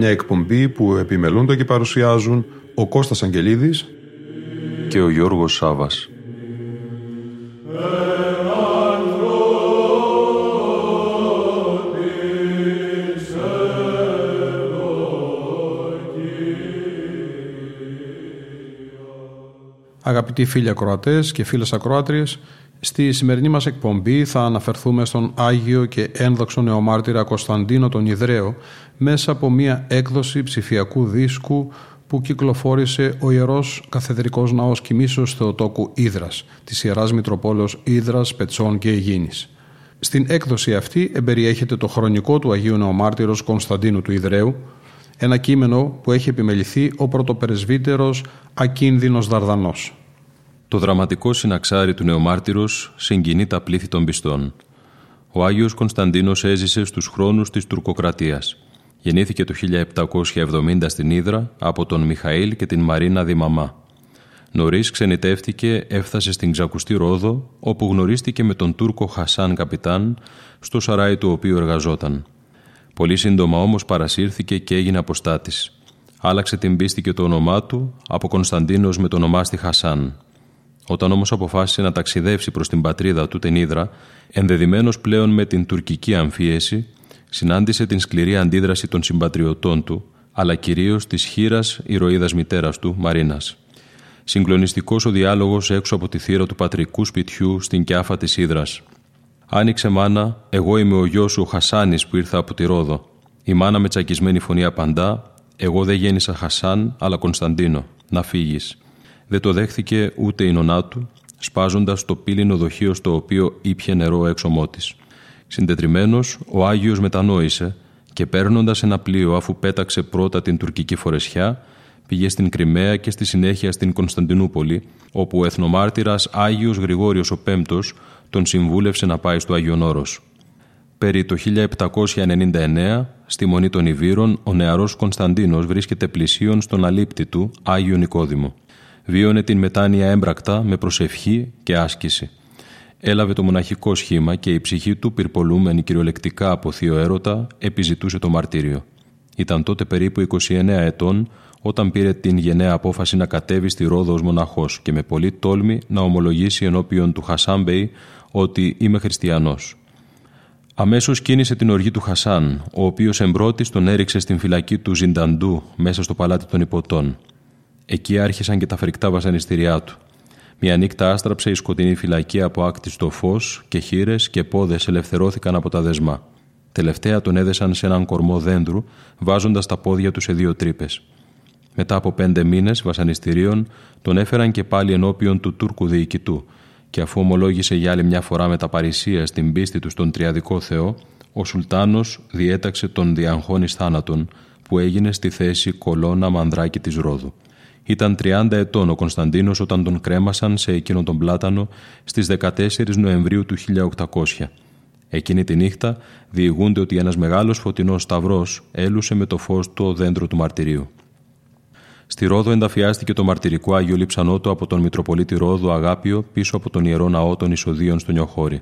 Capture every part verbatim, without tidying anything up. Μια εκπομπή που επιμελούνται και παρουσιάζουν ο Κώστας Αγγελίδης και ο Γιώργος Σάββας. Αγαπητοί φίλοι ακροατές και φίλες ακροάτριες, στη σημερινή μας εκπομπή θα αναφερθούμε στον Άγιο και ένδοξο νεομάρτυρα Κωνσταντίνο τον Υδραίο μέσα από μία έκδοση ψηφιακού δίσκου που κυκλοφόρησε ο Ιερός Καθεδρικός Ναός Κοιμήσεως Θεοτόκου Ύδρας, της Ιεράς Μητροπόλεως Ύδρας, Πετσών και Αιγίνης. Στην έκδοση αυτή εμπεριέχεται το χρονικό του Αγίου Νεομάρτυρος Κωνσταντίνου του Ιδραίου, ένα κείμενο που έχει επιμεληθεί ο πρωτοπερεσβύτερος Ακίνδυνος Δαρδανός. Το δραματικό συναξάρι του νεομάρτυρος συγκινεί τα πλήθη των πιστών. Ο Άγιος Κωνσταντίνος έζησε στους χρόνους της τουρκοκρατίας. Γεννήθηκε το χίλια επτακόσια εβδομήντα στην Ύδρα από τον Μιχαήλ και την Μαρίνα Διμαμά. Νωρίς ξενιτεύτηκε, έφτασε στην Ξακουστή Ρόδο, όπου γνωρίστηκε με τον Τούρκο Χασάν Καπιτάν, στο σαράι του οποίου εργαζόταν. Πολύ σύντομα όμως παρασύρθηκε και έγινε αποστάτης. Άλλαξε την πίστη και το όνομά του, από Κωνσταντίνος με το ονομάστη Χασάν. Όταν όμως αποφάσισε να ταξιδεύσει προς την πατρίδα του την Ύδρα, ενδεδημένος πλέον με την τουρκική αμφίεση, συνάντησε την σκληρή αντίδραση των συμπατριωτών του, αλλά κυρίως της χήρας ηρωίδας μητέρας του, Μαρίνας. Συγκλονιστικός ο διάλογος έξω από τη θύρα του πατρικού σπιτιού στην Κιάφα της Ύδρας. «Άνοιξε μάνα, εγώ είμαι ο γιος σου, ο Χασάνης, που ήρθα από τη Ρόδο». Η μάνα με τσακισμένη φωνή απαντά: «Εγώ δεν γέννησα Χασάν, αλλά Κωνσταντίνο, να φύγεις». Δεν το δέχθηκε ούτε η νονά του, σπάζοντας το πύληνο δοχείο στο οποίο ήπιε νερό έξωμό της. Συντετριμμένος, ο Άγιος μετανόησε και παίρνοντας ένα πλοίο, αφού πέταξε πρώτα την τουρκική φορεσιά, πήγε στην Κριμαία και στη συνέχεια στην Κωνσταντινούπολη, όπου ο εθνομάρτυρας Άγιος Γρηγόριος ο Πέμπτος τον συμβούλευσε να πάει στο Άγιον Όρος. Περί το χίλια επτακόσια ενενήντα εννέα, στη Μονή των Ιβύρων, ο νεαρός Κωνσταντίνος βρίσκεται πλησίον στον αλήπτη του, Άγιο Νικόδημο. Βίωνε την μετάνοια έμπρακτα με προσευχή και άσκηση. Έλαβε το μοναχικό σχήμα και η ψυχή του, πυρπολούμενη κυριολεκτικά από θείο έρωτα, επιζητούσε το μαρτύριο. Ήταν τότε περίπου είκοσι εννέα ετών, όταν πήρε την γενναία απόφαση να κατέβει στη Ρόδο ως μοναχός και με πολύ τόλμη να ομολογήσει ενώπιον του Χασάνμπεϊ ότι «είμαι χριστιανός». Αμέσως κίνησε την οργή του Χασάν, ο οποίος εμπρότης τον έριξε στην φυλακή του Ζινταντού μέσα στο παλάτι των Υποτών. Εκεί άρχισαν και τα φρικτά βασανιστήριά του. Μια νύχτα άστραψε η σκοτεινή φυλακή από άκτιστο φως και χήρες και πόδες ελευθερώθηκαν από τα δεσμά. Τελευταία τον έδεσαν σε έναν κορμό δέντρου, βάζοντας τα πόδια του σε δύο τρύπες. Μετά από πέντε μήνες βασανιστήριων, τον έφεραν και πάλι ενώπιον του Τούρκου διοικητού, και αφού ομολόγησε για άλλη μια φορά με τα παρησία στην πίστη του στον Τριαδικό Θεό, ο Σουλτάνος διέταξε τον διαγχώνης θάνατον, που έγινε στη θέση Κολώνα Μανδράκη της Ρόδου. Ήταν τριάντα ετών ο Κωνσταντίνος όταν τον κρέμασαν σε εκείνον τον πλάτανο στις δεκατέσσερις Νοεμβρίου του χίλια οκτακόσια. Εκείνη τη νύχτα διηγούνται ότι ένας μεγάλος φωτεινός σταυρός έλουσε με το φως το δέντρο του μαρτυρίου. Στη Ρόδο ενταφιάστηκε το μαρτυρικό Άγιο Λειψανότο από τον Μητροπολίτη Ρόδο Αγάπιο πίσω από τον Ιερό Ναό των Ισοδίων στο Νιοχώρι.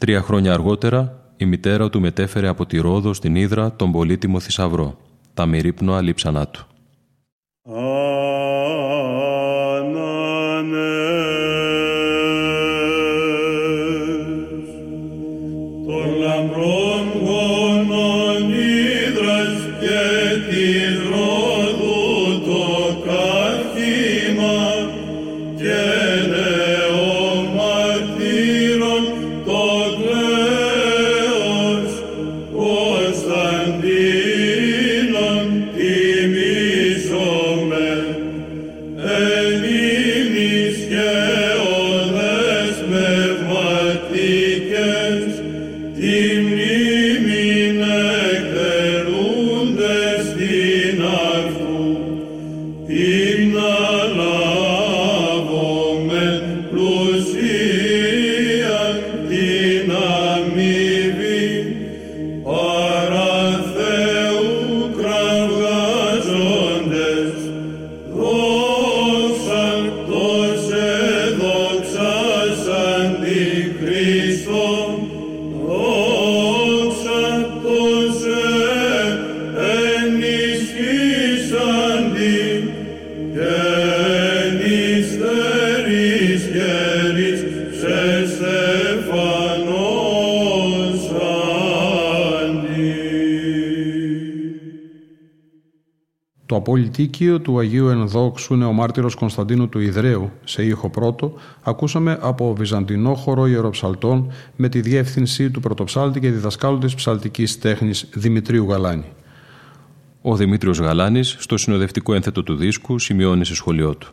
Τρία χρόνια αργότερα η μητέρα του μετέφερε από τη Ρόδο στην Ύδρα τον πολύτιμο θησαυρό, τα μυρίπνοα λείψανά του. Amen. Το απολυτίκιο του Αγίου Ενδόξου Νεομάρτυρος Κωνσταντίνου του Ιδραίου, σε ήχο πρώτο, ακούσαμε από βυζαντινό χορό ιεροψαλτών με τη διεύθυνση του πρωτοψάλτη και διδασκάλου της ψαλτικής τέχνης Δημητρίου Γαλάνη. Ο Δημήτριος Γαλάνης, στο συνοδευτικό ένθετο του δίσκου, σημειώνει σε σχολείο του.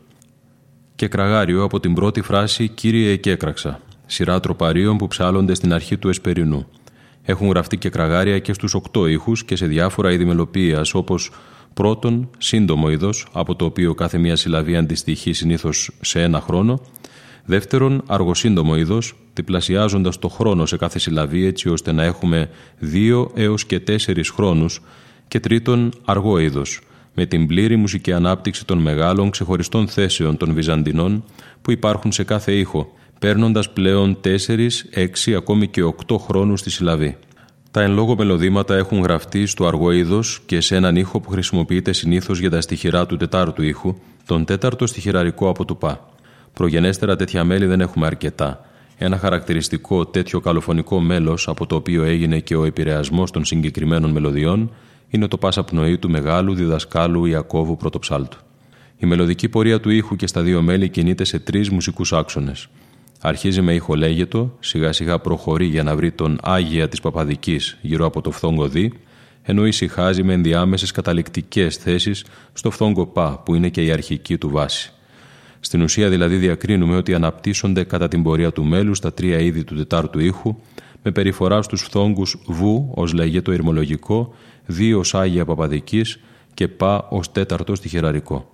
Και κραγάριο από την πρώτη φράση «Κύριε εκέκραξα», σειρά τροπαρίων που ψάλλονται στην αρχή του Εσπερινού. Έχουν γραφτεί και κραγάρια και στους οκτώ ήχους και σε διάφορα είδη μελοποιίας, όπως πρώτον, σύντομο είδος, από το οποίο κάθε μία συλλαβή αντιστοιχεί συνήθως σε ένα χρόνο. Δεύτερον, αργοσύντομο είδος, διπλασιάζοντας το χρόνο σε κάθε συλλαβή έτσι ώστε να έχουμε δύο έως και τέσσερις χρόνους. Και τρίτον, αργό είδος, με την πλήρη μουσική ανάπτυξη των μεγάλων ξεχωριστών θέσεων των Βυζαντινών που υπάρχουν σε κάθε ήχο, παίρνοντας πλέον τέσσερις, έξι, ακόμη και οκτώ χρόνους στη συλλαβή. Τα εν λόγω μελωδήματα έχουν γραφτεί στο αργό είδος και σε έναν ήχο που χρησιμοποιείται συνήθως για τα στιχηρά του τετάρτου ήχου, τον τέταρτο στιχηραρικό από του Πα. Προγενέστερα τέτοια μέλη δεν έχουμε αρκετά. Ένα χαρακτηριστικό τέτοιο καλοφωνικό μέλος, από το οποίο έγινε και ο επηρεασμός των συγκεκριμένων μελωδιών, είναι το πάσα πνοή του μεγάλου διδασκάλου Ιακώβου Πρωτοψάλτου. Η μελωδική πορεία του ήχου και στα δύο μέλη κινείται σε τρεις μουσικούς άξονες. Αρχίζει με ήχο λέγετο, σιγά σιγά προχωρεί για να βρει τον Άγια της Παπαδικής γύρω από το φθόγκο Δι, ενώ ησυχάζει με ενδιάμεσες καταληκτικές θέσεις στο φθόγκο Πα, που είναι και η αρχική του βάση. Στην ουσία δηλαδή διακρίνουμε ότι αναπτύσσονται κατά την πορεία του μέλους τα τρία είδη του τετάρτου ήχου, με περιφορά στους φθόγκους Βου ως λέγετο ηρμολογικό, Δι ως Άγια Παπαδικής και Πα ως τέταρτο στιχεραρικό.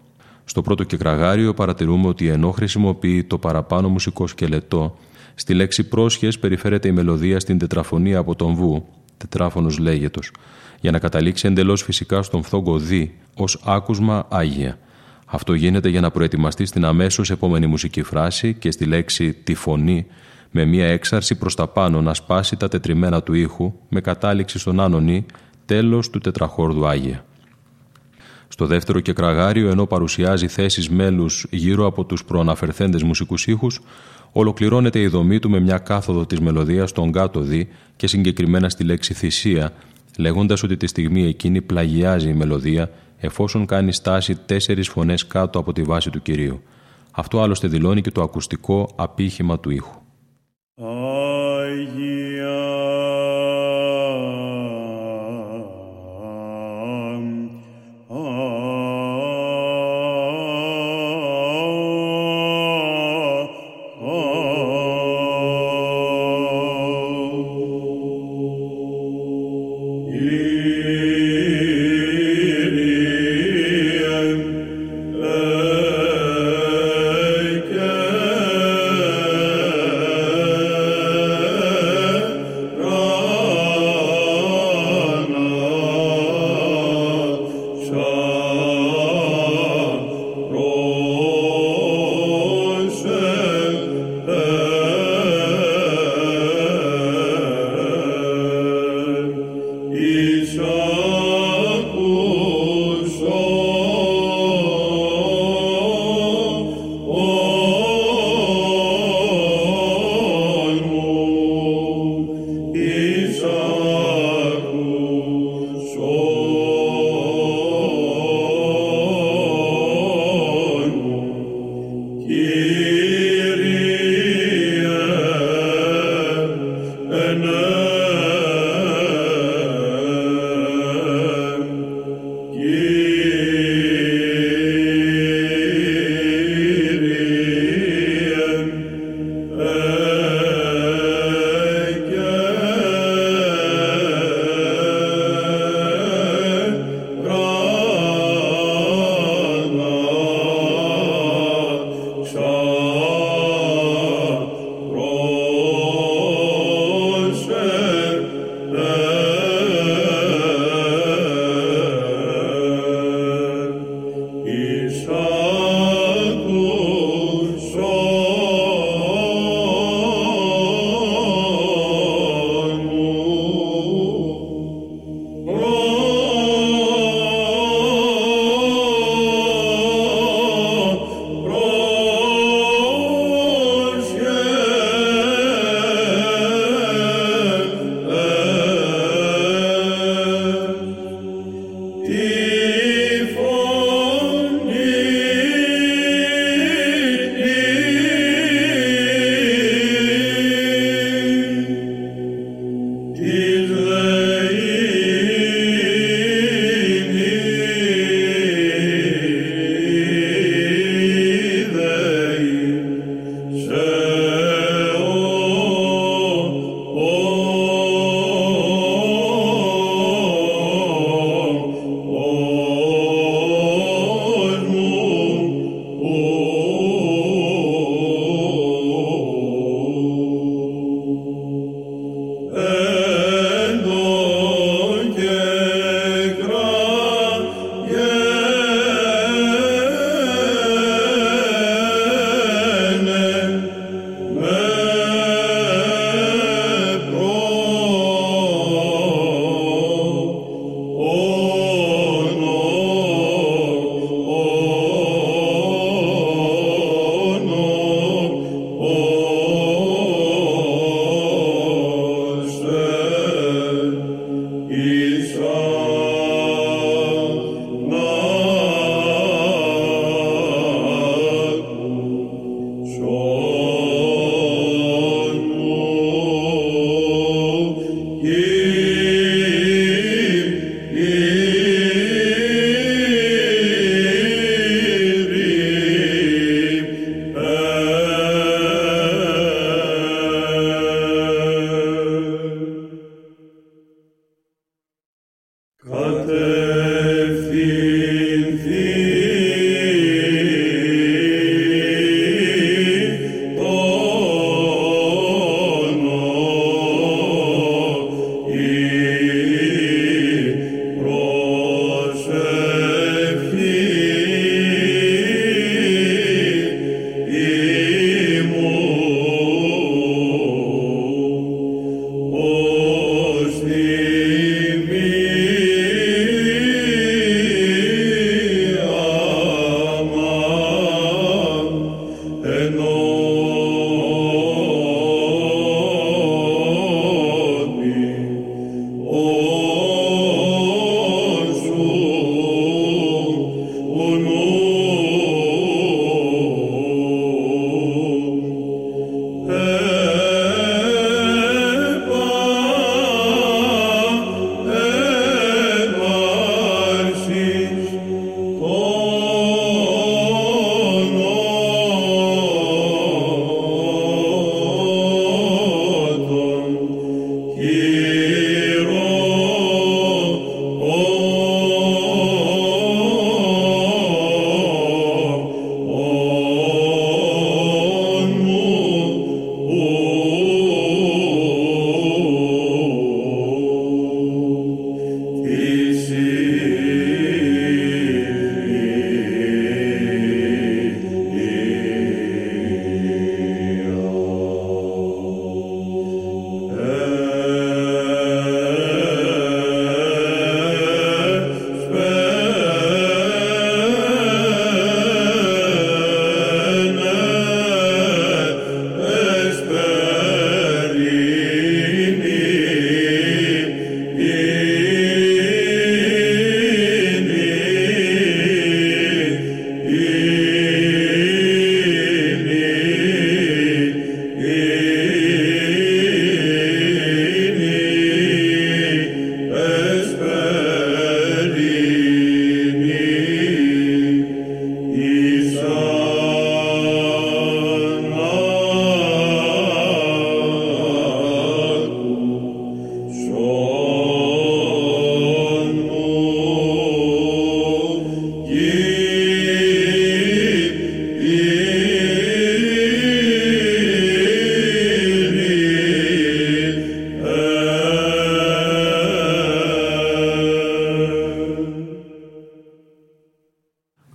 Στο πρώτο και κραγάριο παρατηρούμε ότι ενώ χρησιμοποιεί το παραπάνω μουσικό σκελετό, στη λέξη πρόσχες περιφέρεται η μελωδία στην τετραφωνία από τον Βου, τετράφωνος λέγετος, για να καταλήξει εντελώς φυσικά στον φθόγκο Δι ως άκουσμα Άγια. Αυτό γίνεται για να προετοιμαστεί στην αμέσως επόμενη μουσική φράση και στη λέξη τη φωνή, με μία έξαρση προς τα πάνω να σπάσει τα τετριμένα του ήχου με κατάληξη στον άνονη, τέλος του τετραχόρδου Άγια. Στο δεύτερο και κραγάριο, ενώ παρουσιάζει θέσεις μέλους γύρω από τους προαναφερθέντες μουσικούς ήχους, ολοκληρώνεται η δομή του με μια κάθοδο της μελωδίας στον κάτω Δι και συγκεκριμένα στη λέξη θυσία, λέγοντας ότι τη στιγμή εκείνη πλαγιάζει η μελωδία εφόσον κάνει στάση τέσσερις φωνές κάτω από τη βάση του Κυρίου. Αυτό άλλωστε δηλώνει και το ακουστικό απήχημα του ήχου. Hey!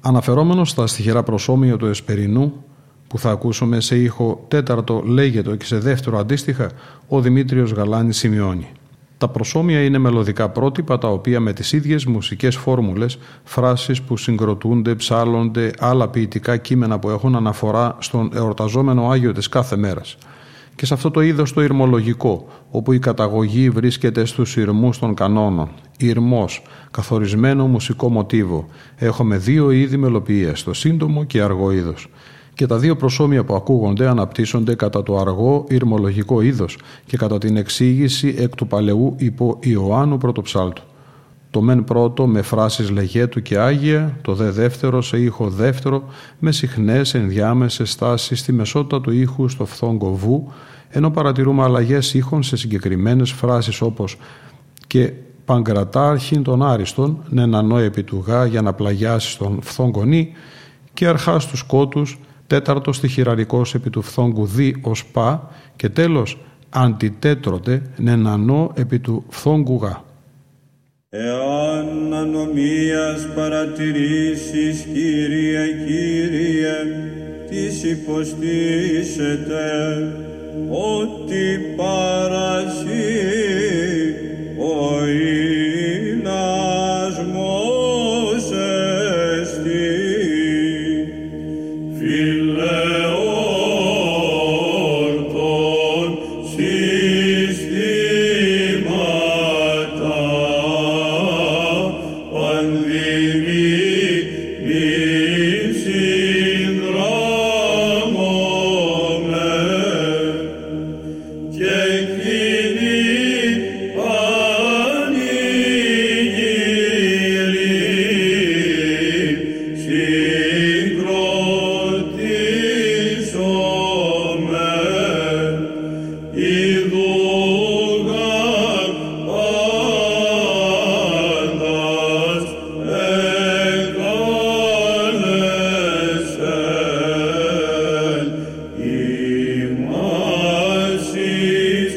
Αναφερόμενος στα στιχερά προσώμια του Εσπερινού, που θα ακούσουμε σε ήχο τέταρτο λέγετο και σε δεύτερο αντίστοιχα, ο Δημήτριος Γαλάνης σημειώνει. Τα προσώμια είναι μελωδικά πρότυπα τα οποία με τις ίδιες μουσικές φόρμουλες, φράσεις που συγκροτούνται, ψάλλονται, άλλα ποιητικά κείμενα που έχουν αναφορά στον εορταζόμενο Άγιο της κάθε μέρας. Και σε αυτό το είδος το ιρμολογικό, όπου η καταγωγή βρίσκεται στους ιρμούς των κανόνων. Ιρμός, καθορισμένο μουσικό μοτίβο. Έχουμε δύο είδη μελοποιίας, το σύντομο και αργό είδος. και τα δύο προσώμια που ακούγονται αναπτύσσονται κατά το αργό ηρμολογικό είδος και κατά την εξήγηση εκ του παλαιού υπό Ιωάννου Πρωτοψάλτου. Το μεν πρώτο με φράσεις λεγέτου και άγια, το δε δεύτερο σε ήχο δεύτερο, με συχνές ενδιάμεσες στάσεις στη μεσότητα του ήχου στο φθόγκο βου, ενώ παρατηρούμε αλλαγές ήχων σε συγκεκριμένες φράσεις όπως «και παγκρατάρχην των άριστον, νενανό επί του γά για να πλαγιάσει στον φθόγκο νι» και «αρχάς τους κότους, τέταρτος στιχηραρικός επί του φθόγκου δι ως πα» και τέλος «αντιτέτρωτε, νενανό επί του φθόγκου γά». Εάν ανομίας παρατηρήσεις, Κύριε, Κύριε, τις υποστήσετε, ότι παρασύ ο ίνασμος εστί, φιλεόρτων συστήματα πανδημί μη συνδράμομαι και κοινή πανηγύρι συγκροτήσομαι ιδού γαρ πάντας εγκάλεσεν ημασίς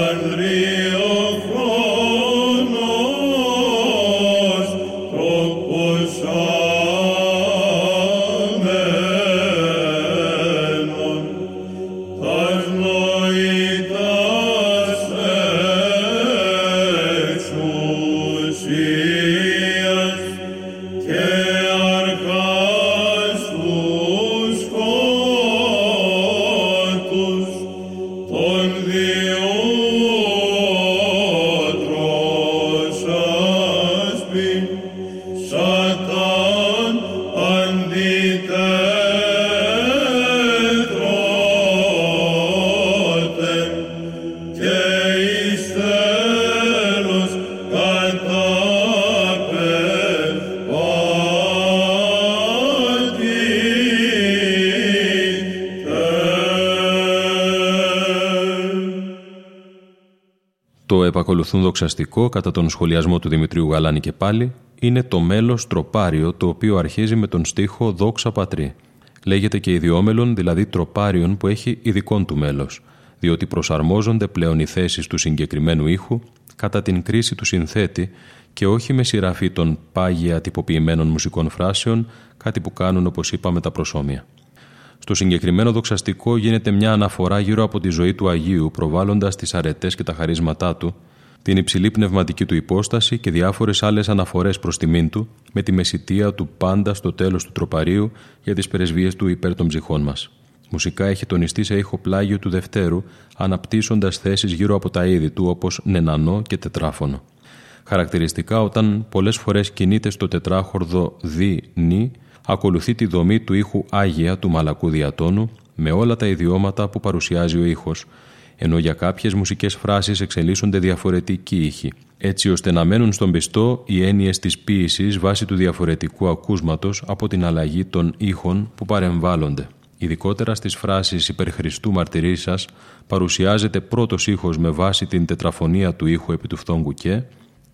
Andrei Ochono. επακολουθούν δοξαστικό, κατά τον σχολιασμό του Δημητρίου Γαλάνη και πάλι, είναι το μέλος τροπάριο, το οποίο αρχίζει με τον στίχο «Δόξα Πατρί». Λέγεται και ιδιόμελον, δηλαδή τροπάριον που έχει ειδικόν του μέλος, διότι προσαρμόζονται πλέον οι θέσεις του συγκεκριμένου ήχου κατά την κρίση του συνθέτη και όχι με σειραφή των πάγια τυποποιημένων μουσικών φράσεων, κάτι που κάνουν, όπως είπαμε, τα προσώμια. Στο συγκεκριμένο δοξαστικό γίνεται μια αναφορά γύρω από τη ζωή του Αγίου, προβάλλοντας τις αρετές και τα χαρίσματά του, την υψηλή πνευματική του υπόσταση και διάφορες άλλες αναφορές προς τιμήν του, με τη μεσιτεία του πάντα στο τέλος του τροπαρίου για τις πρεσβείες του υπέρ των ψυχών μας. Μουσικά έχει τονιστεί σε ηχοπλάγιο του Δευτέρου, αναπτύσσοντας θέσεις γύρω από τα είδη του, όπως νενανό και τετράφωνο. Χαρακτηριστικά, όταν πολλές φορές κινείται στο τετράχορδο δι νι, ακολουθεί τη δομή του ήχου Άγια του μαλακού διατόνου με όλα τα ιδιώματα που παρουσιάζει ο ήχος, ενώ για κάποιες μουσικές φράσεις εξελίσσονται διαφορετικοί ήχοι, έτσι ώστε να μένουν στον πιστό οι έννοιες της ποίησης βάσει του διαφορετικού ακούσματος από την αλλαγή των ήχων που παρεμβάλλονται. Ειδικότερα στις φράσεις «Υπερ Χριστού μαρτυρί σας» παρουσιάζεται πρώτος ήχος με βάση την τετραφωνία του ήχου επί του φθόγκου και,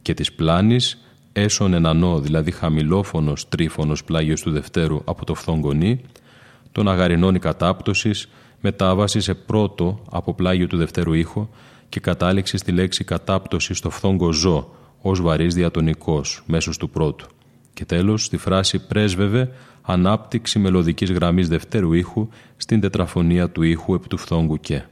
και της πλάνης έσον ενανό, δηλαδή χαμηλόφωνος τρίφωνος πλάγιος του Δευτέρου από το φθόγκο νι, των αγαρινών η κατάπτωσης, μετάβαση σε πρώτο από πλάγιο του Δευτέρου ήχο και κατάληξη στη λέξη κατάπτωση στο φθόγκο ζω ως βαρύς διατονικός μέσος του πρώτου. Και τέλος, στη φράση «πρέσβευε» ανάπτυξη μελωδικής γραμμής Δευτέρου ήχου στην τετραφωνία του ήχου επί του φθόγκου και.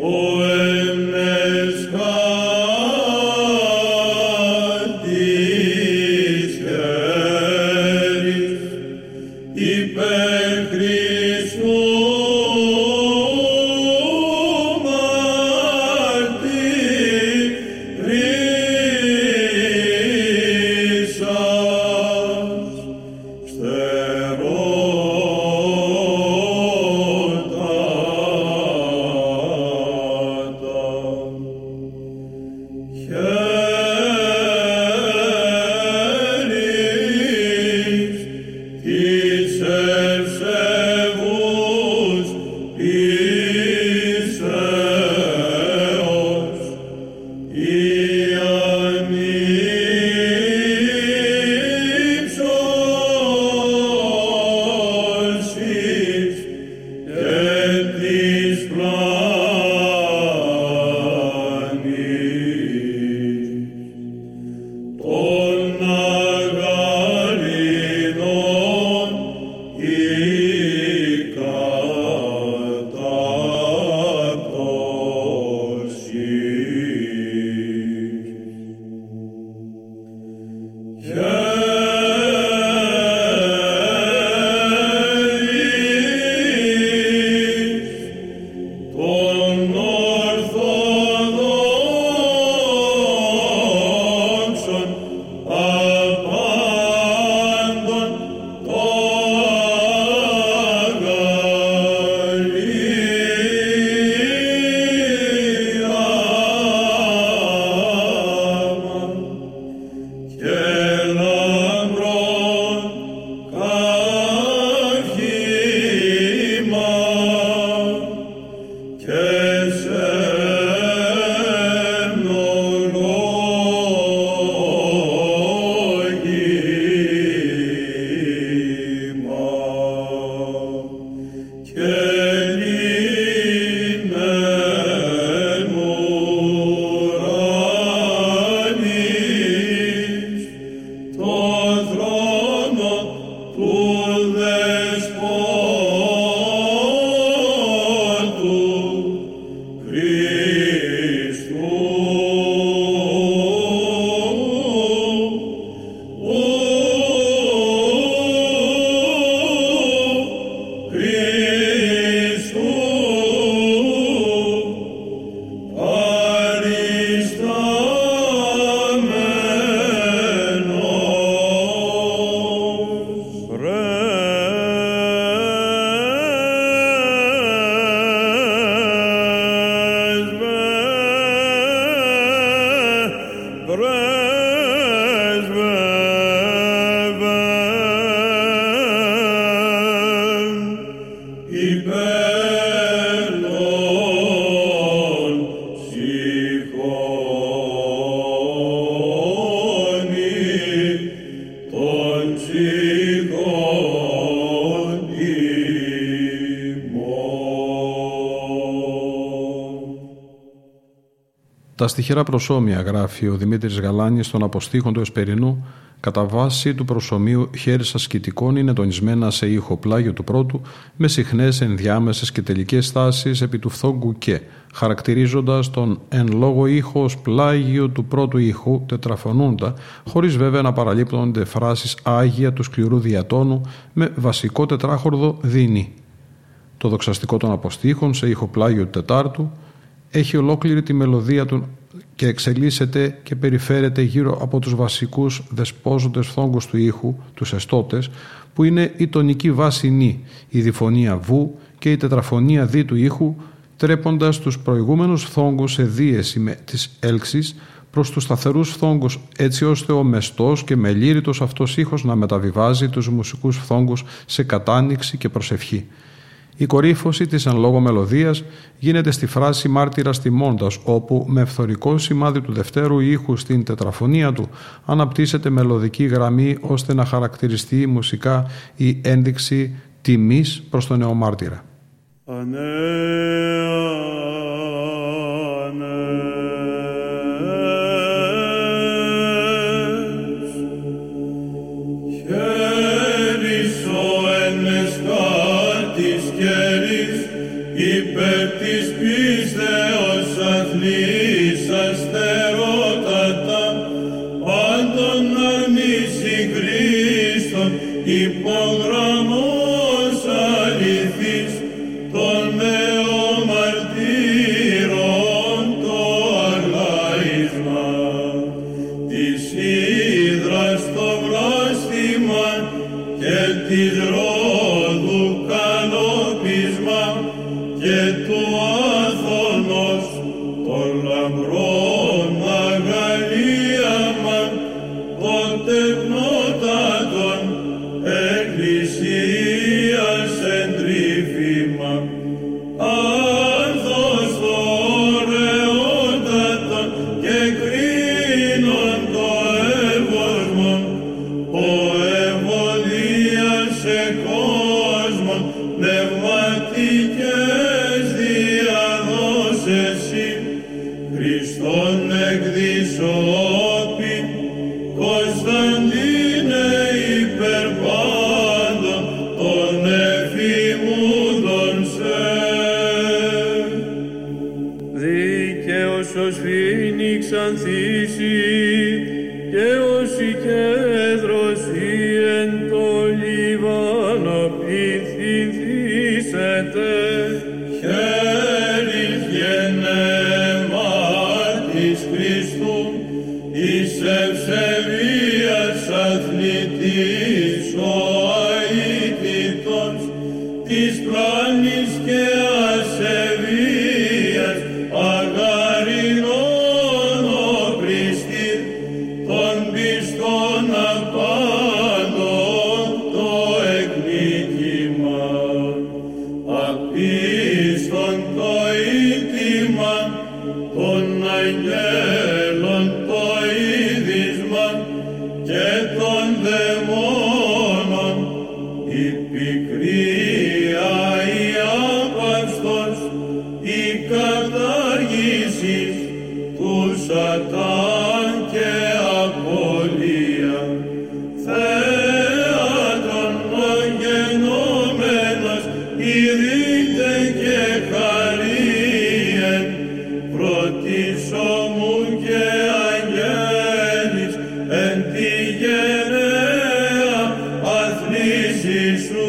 Oh. Τα στοιχερά προσώμια, γράφει ο Δημήτρης Γαλάνης των αποστίχων του Εσπερινού, κατά βάση του προσωμίου χέρις ασκητικών είναι τονισμένα σε ήχο πλάγιο του πρώτου, με συχνές ενδιάμεσες και τελικές στάσεις επί του φθόγκου και, χαρακτηρίζοντας τον εν λόγω ήχο ως πλάγιο του πρώτου ήχου, τετραφωνούντα, χωρίς βέβαια να παραλείπτονται φράσεις άγια του σκληρού διατόνου, με βασικό τετράχορδο δίνει. Το δοξαστικό των αποστίχων σε ήχο πλάγιο του τετάρτου έχει ολόκληρη τη μελωδία του και εξελίσσεται και περιφέρεται γύρω από τους βασικούς δεσπόζοντες φθόγκους του ήχου, τους εστώτες, που είναι η τονική βάση νη, η διφωνία βου και η τετραφωνία δι του ήχου, τρέποντας τους προηγούμενους φθόγκους σε δίεση με τις έλξεις προς τους σταθερούς φθόγκους, έτσι ώστε ο μεστός και μελήρητος αυτός ήχος να μεταβιβάζει τους μουσικούς φθόγκους σε κατάνοιξη και προσευχή. Η κορύφωση της εν λόγω μελωδίας γίνεται στη φράση «μάρτυρας τιμώντας», όπου με φθορικό σημάδι του δευτέρου ήχου στην τετραφωνία του αναπτύσσεται μελωδική γραμμή ώστε να χαρακτηριστεί μουσικά η ένδειξη τιμής προς τον νεομάρτυρα. Πνευματικές ο σβήνει ξανθήσει και ο σικέδρωση εν το Λίβανο πληθυνθήσετε. Χαίρι γενέμα της Χριστού εις ευσεβίας αθλητής ο αήτητος της πλάνης και ασεβίας αγαρινών ο πριστήρ των πιστών απάντων το εκνίκημα απίστων το ήτημα των αγγέλων το είδισμα και των δαιμόνων η πικρία η άπαυστος η κατάργησης του Σατάν και απολία θέατρον ο γενόμενος ειδείται και χαρίεν πρωτοίς ομού και αγγέλης εν τη γενναία αθλής σου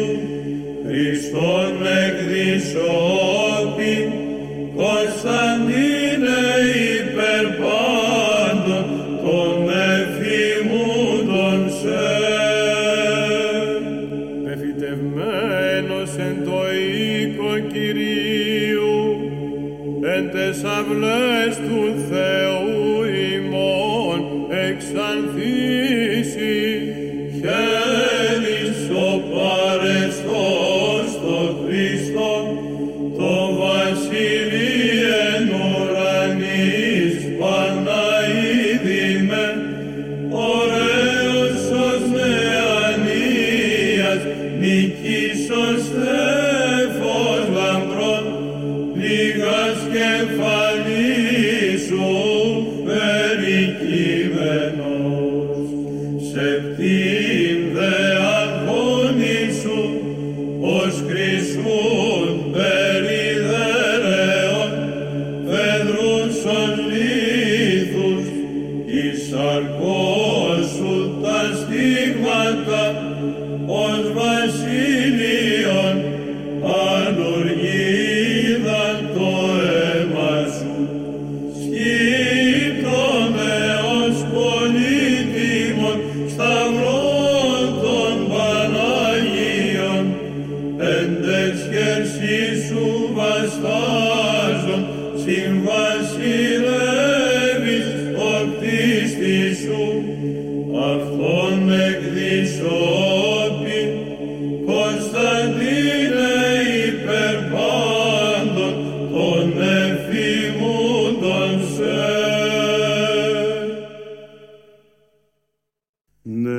Χριστόν εκδισόπιν Κωνσταντίνε υπερπάντων των εφημούντων σε πεφυτευμένος εν το οίκο Κυρίου εν τες αυλές του Θεού ημών εξανθήσει χέλης ο παρεστός στο Χριστό το βασιλεί εν ουρανής Παναίδημε ωραίος ως νεανίας νικής ως θέφος λαμπρών πληγάς κεφαλίσου περικείμενος σεπτήν δε αγώνησου ως χρυσούν περιδέρεων πέδρους ως λίθους εις σαρκός σου τα στίγματα ως βασίλειον ανουργίδαν το αίμα σου σκύπτομαι ως πολύτιμον σταυρών των Παναγίων εντες χερσί σου βαστάζων συμβασιλεύεις ο κτίστης σου αυτόν εκδισόπιν Κωνσταντίνε υπερπάντων των εφημούντων σε. Amen.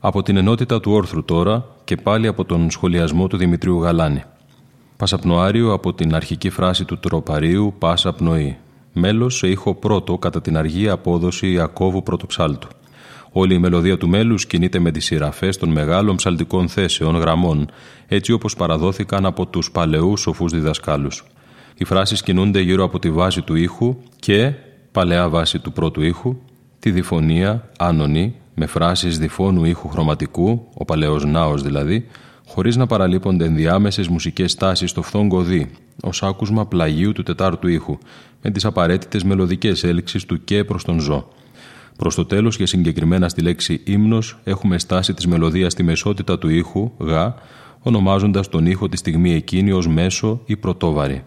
Από την ενότητα του όρθρου τώρα και πάλι από τον σχολιασμό του Δημητρίου Γαλάνη. Πασαπνοάριο από την αρχική φράση του τροπαρίου «Πάσα πνοή». Μέλος σε ήχο πρώτο κατά την αργή απόδοση Ιακώβου Πρωτοψάλτου. Όλη η μελωδία του μέλους κινείται με τις σειραφές των μεγάλων ψαλτικών θέσεων γραμμών, έτσι όπως παραδόθηκαν από τους παλαιούς σοφούς διδασκάλους. Οι φράσεις κινούνται γύρω από τη βάση του ήχου και, παλαιά βάση του πρώτου ήχου, τη διφωνία άνωνη, με φράσεις διφώνου ήχου χρωματικού, ο παλαιός ναός δηλαδή, χωρίς να παραλείπονται ενδιάμεσες μουσικές τάσεις στο φθόγκο δι, ως άκουσμα πλαγίου του τετάρτου ήχου, με τις απαραίτητες μελωδικές έλξεις του και προς τον ζω. Προς το τέλος και συγκεκριμένα στη λέξη ύμνος, έχουμε στάση της μελωδίας στη μεσότητα του ήχου, γα, ονομάζοντας τον ήχο τη στιγμή εκείνη ως μέσο ή πρωτόβαρη.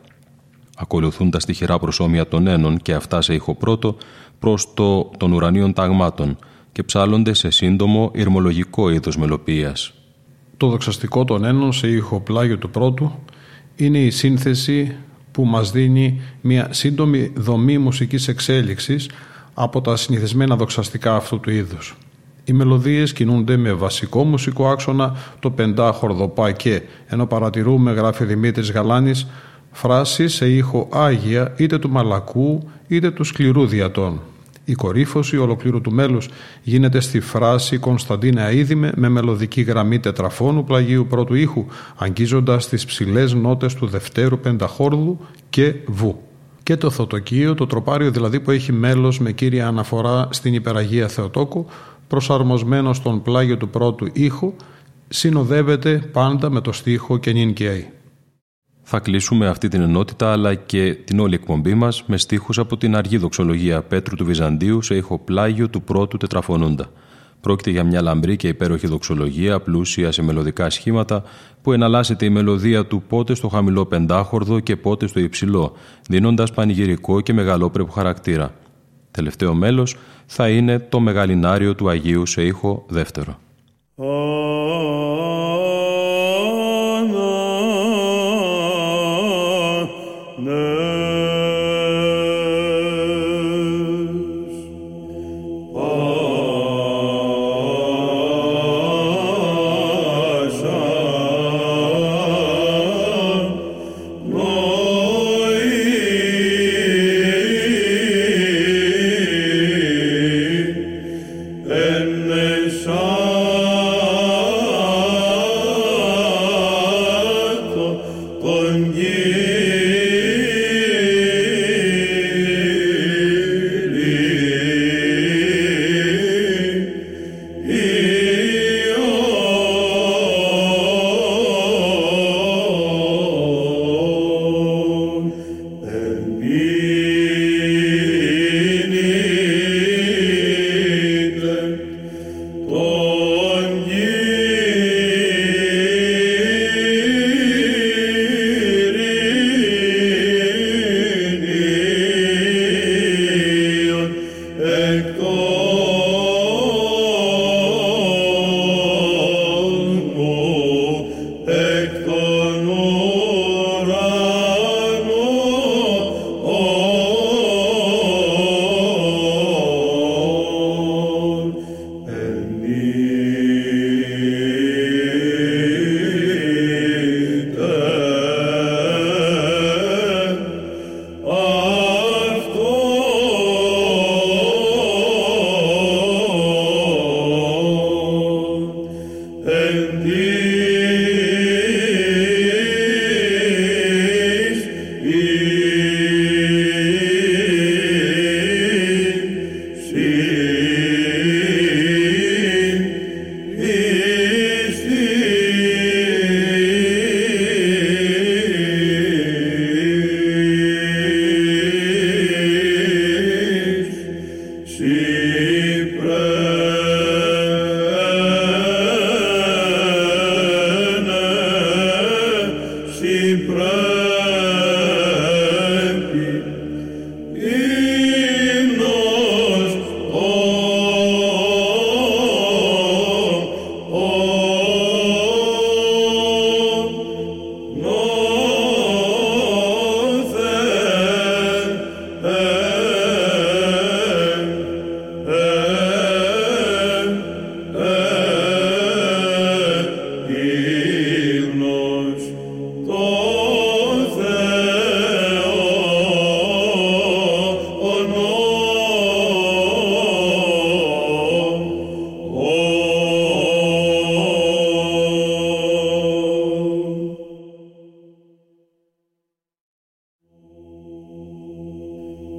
Ακολουθούν τα στιχερά προσώμια των ένων και αυτά σε ήχο πρώτο προς το των ουρανίων ταγμάτων, και ψάλλονται σε σύντομο ηρμολογικό είδος μελοποίησης. Το δοξαστικό των ένων σε ηχοπλάγιο του πρώτου είναι η σύνθεση που μας δίνει μια σύντομη δομή μουσικής εξέλιξης από τα συνηθισμένα δοξαστικά αυτού του είδους. Οι μελωδίες κινούνται με βασικό μουσικό άξονα το πεντά χορδοπά και, ενώ παρατηρούμε, γράφει Δημήτρης Γαλάνης, φράσεις σε ήχο άγια είτε του μαλακού είτε του σκληρού διατών. Η κορύφωση ολοκλήρου του μέλους γίνεται στη φράση «Κωνσταντίνε αείδημε» με μελωδική γραμμή τετραφώνου πλαγίου πρώτου ήχου, αγγίζοντας τις ψηλές νότες του δευτέρου πενταχόρδου και βου. Και το θωτοκείο, το τροπάριο δηλαδή που έχει μέλος με κύρια αναφορά στην Υπεραγία Θεοτόκου, προσαρμοσμένο στον πλάγιο του πρώτου ήχου, συνοδεύεται πάντα με το στίχο και νυν και αί. Θα κλείσουμε αυτή την ενότητα αλλά και την όλη εκπομπή μας με στίχους από την αργή δοξολογία Πέτρου του Βυζαντίου σε ηχοπλάγιο του πρώτου τετραφωνούντα. Πρόκειται για μια λαμπρή και υπέροχη δοξολογία, πλούσια σε μελωδικά σχήματα, που εναλλάσσεται η μελωδία του πότε στο χαμηλό πεντάχορδο και πότε στο υψηλό, δίνοντας πανηγυρικό και μεγαλόπρεπο χαρακτήρα. Τελευταίο μέλος θα είναι το μεγαλινάριο του Αγίου σε ήχο δεύτερο.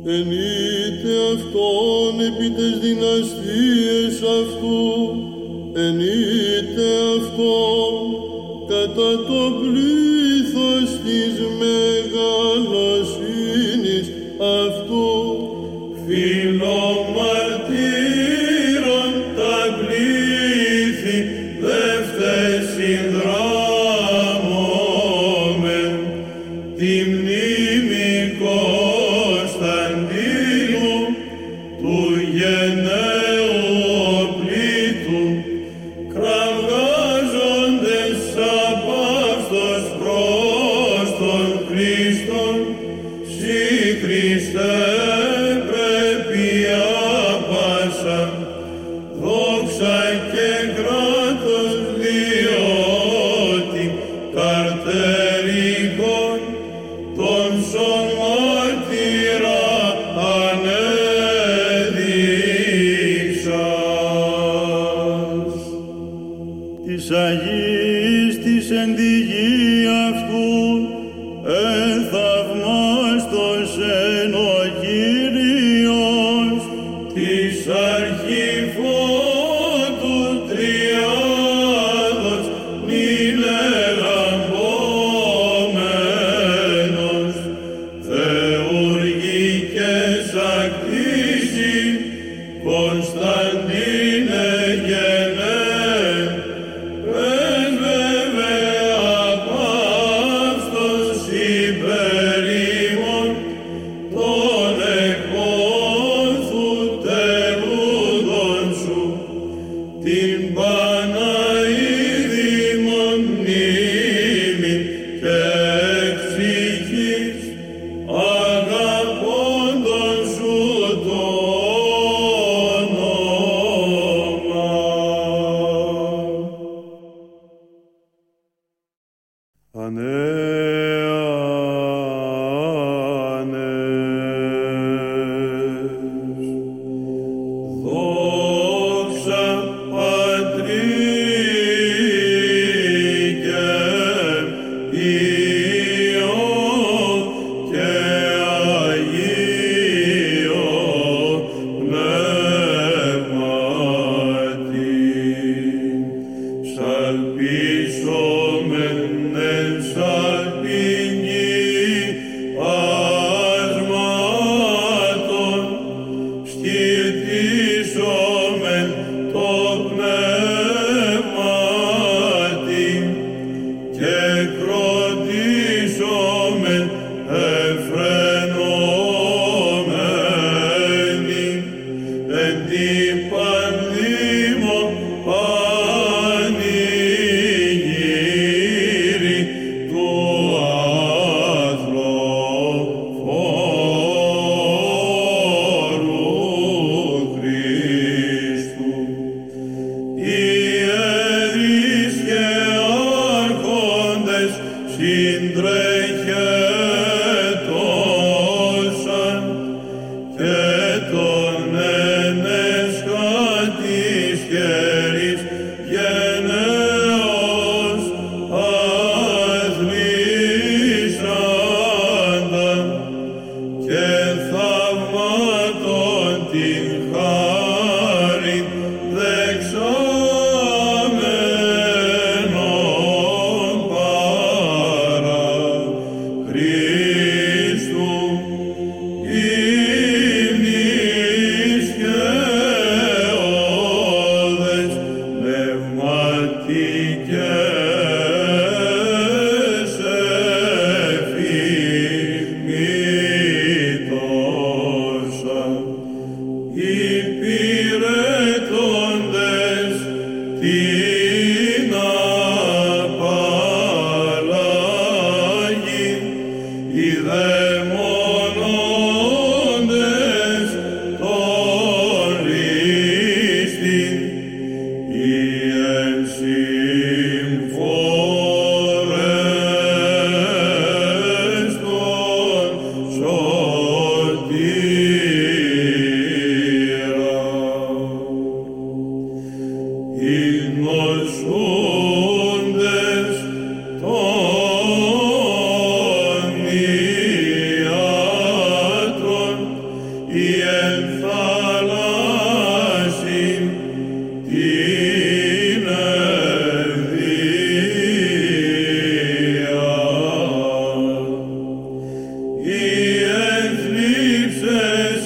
ενείτε αυτόν επί τες δυναστείες αυτού, ενείτε αυτόν κατά το πλήθος της μεγαλοσύνης αυτού, φιλομαρτύρων τα πλήθη δε φθες συνδράμωμεν τη μνήμη Κωνσταντίνου του γενναίου οπλίτου, κραυγάζοντες απ' αυτός προς τον Χριστόν, συ Χριστέ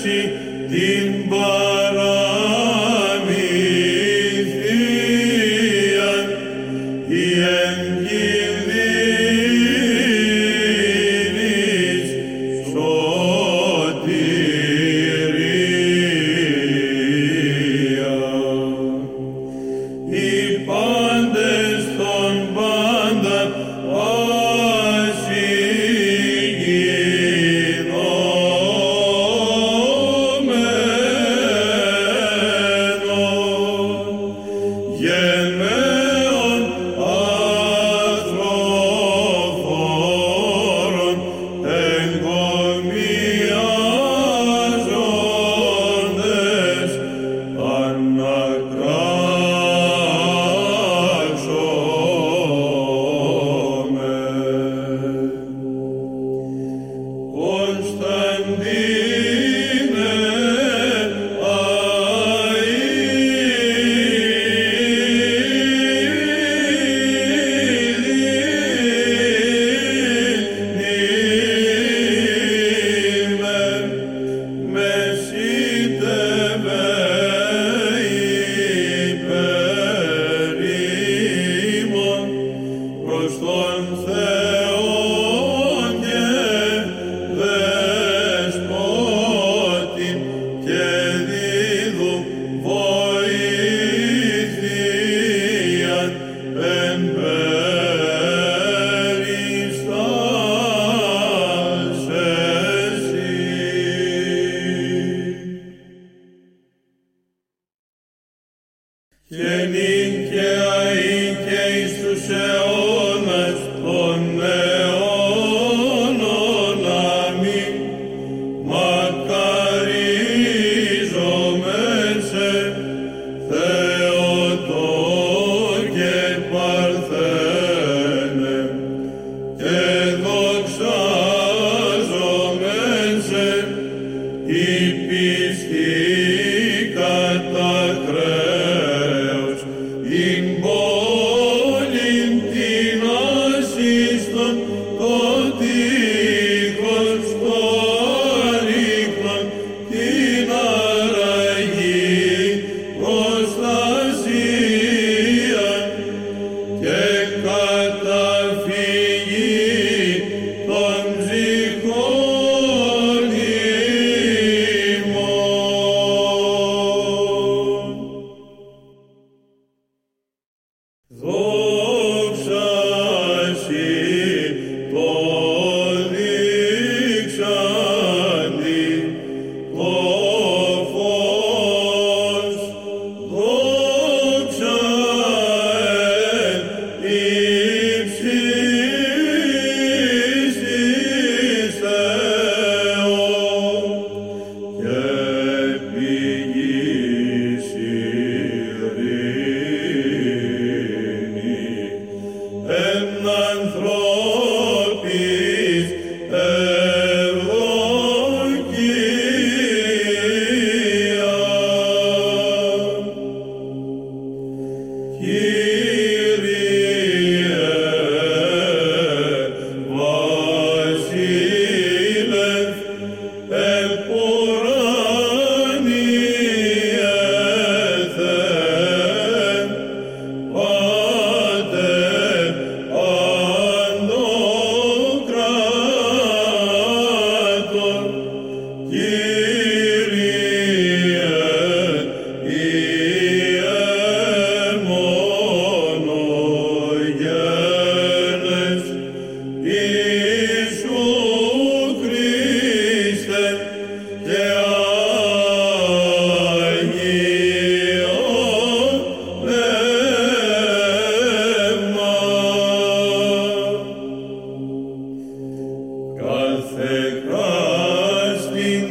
πέσει την παραμυθίαν η εν κινδύνης σωτηρία. Οι πάντες των πάντων κάθε κράς την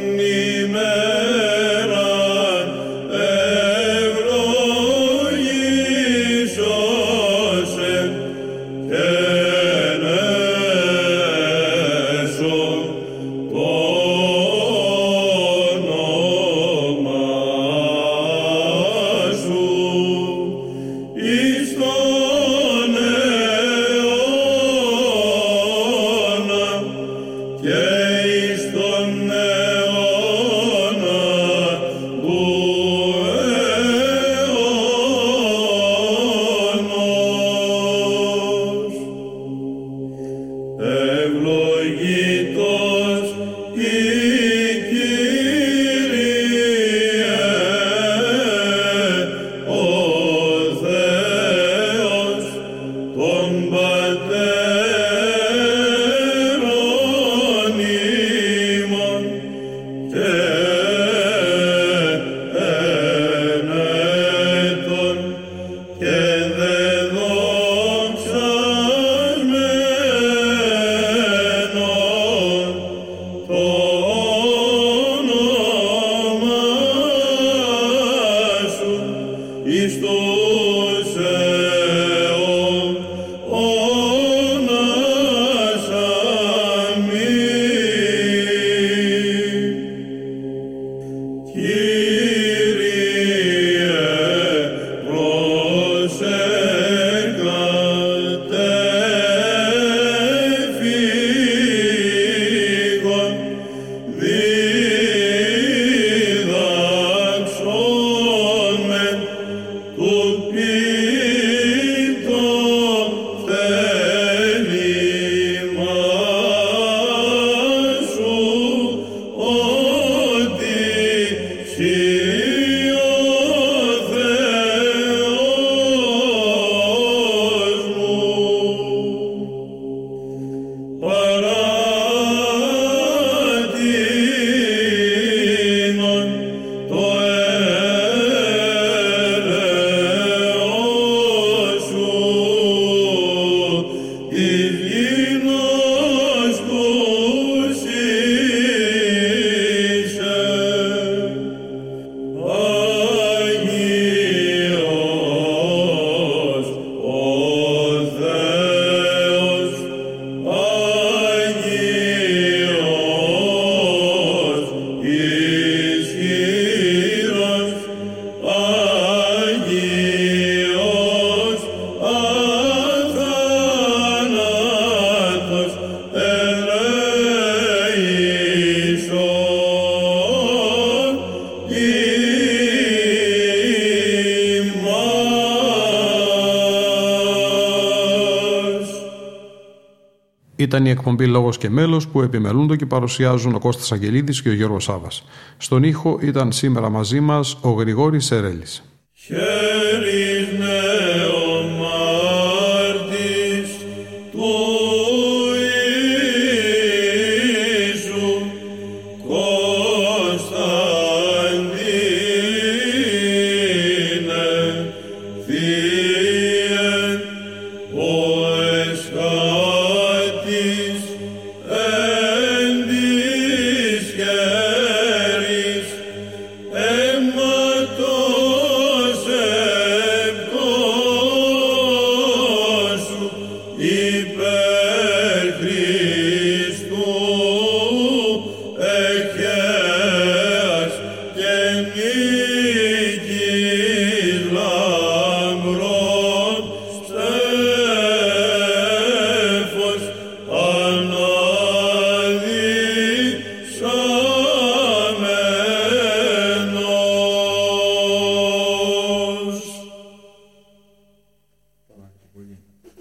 Ήταν η εκπομπή «Λόγος και μέλος» που επιμελούνται και παρουσιάζουν ο Κώστας Αγγελίδης και ο Γιώργος Σάββας. Στον ήχο ήταν σήμερα μαζί μας ο Γρηγόρης Σερέλης.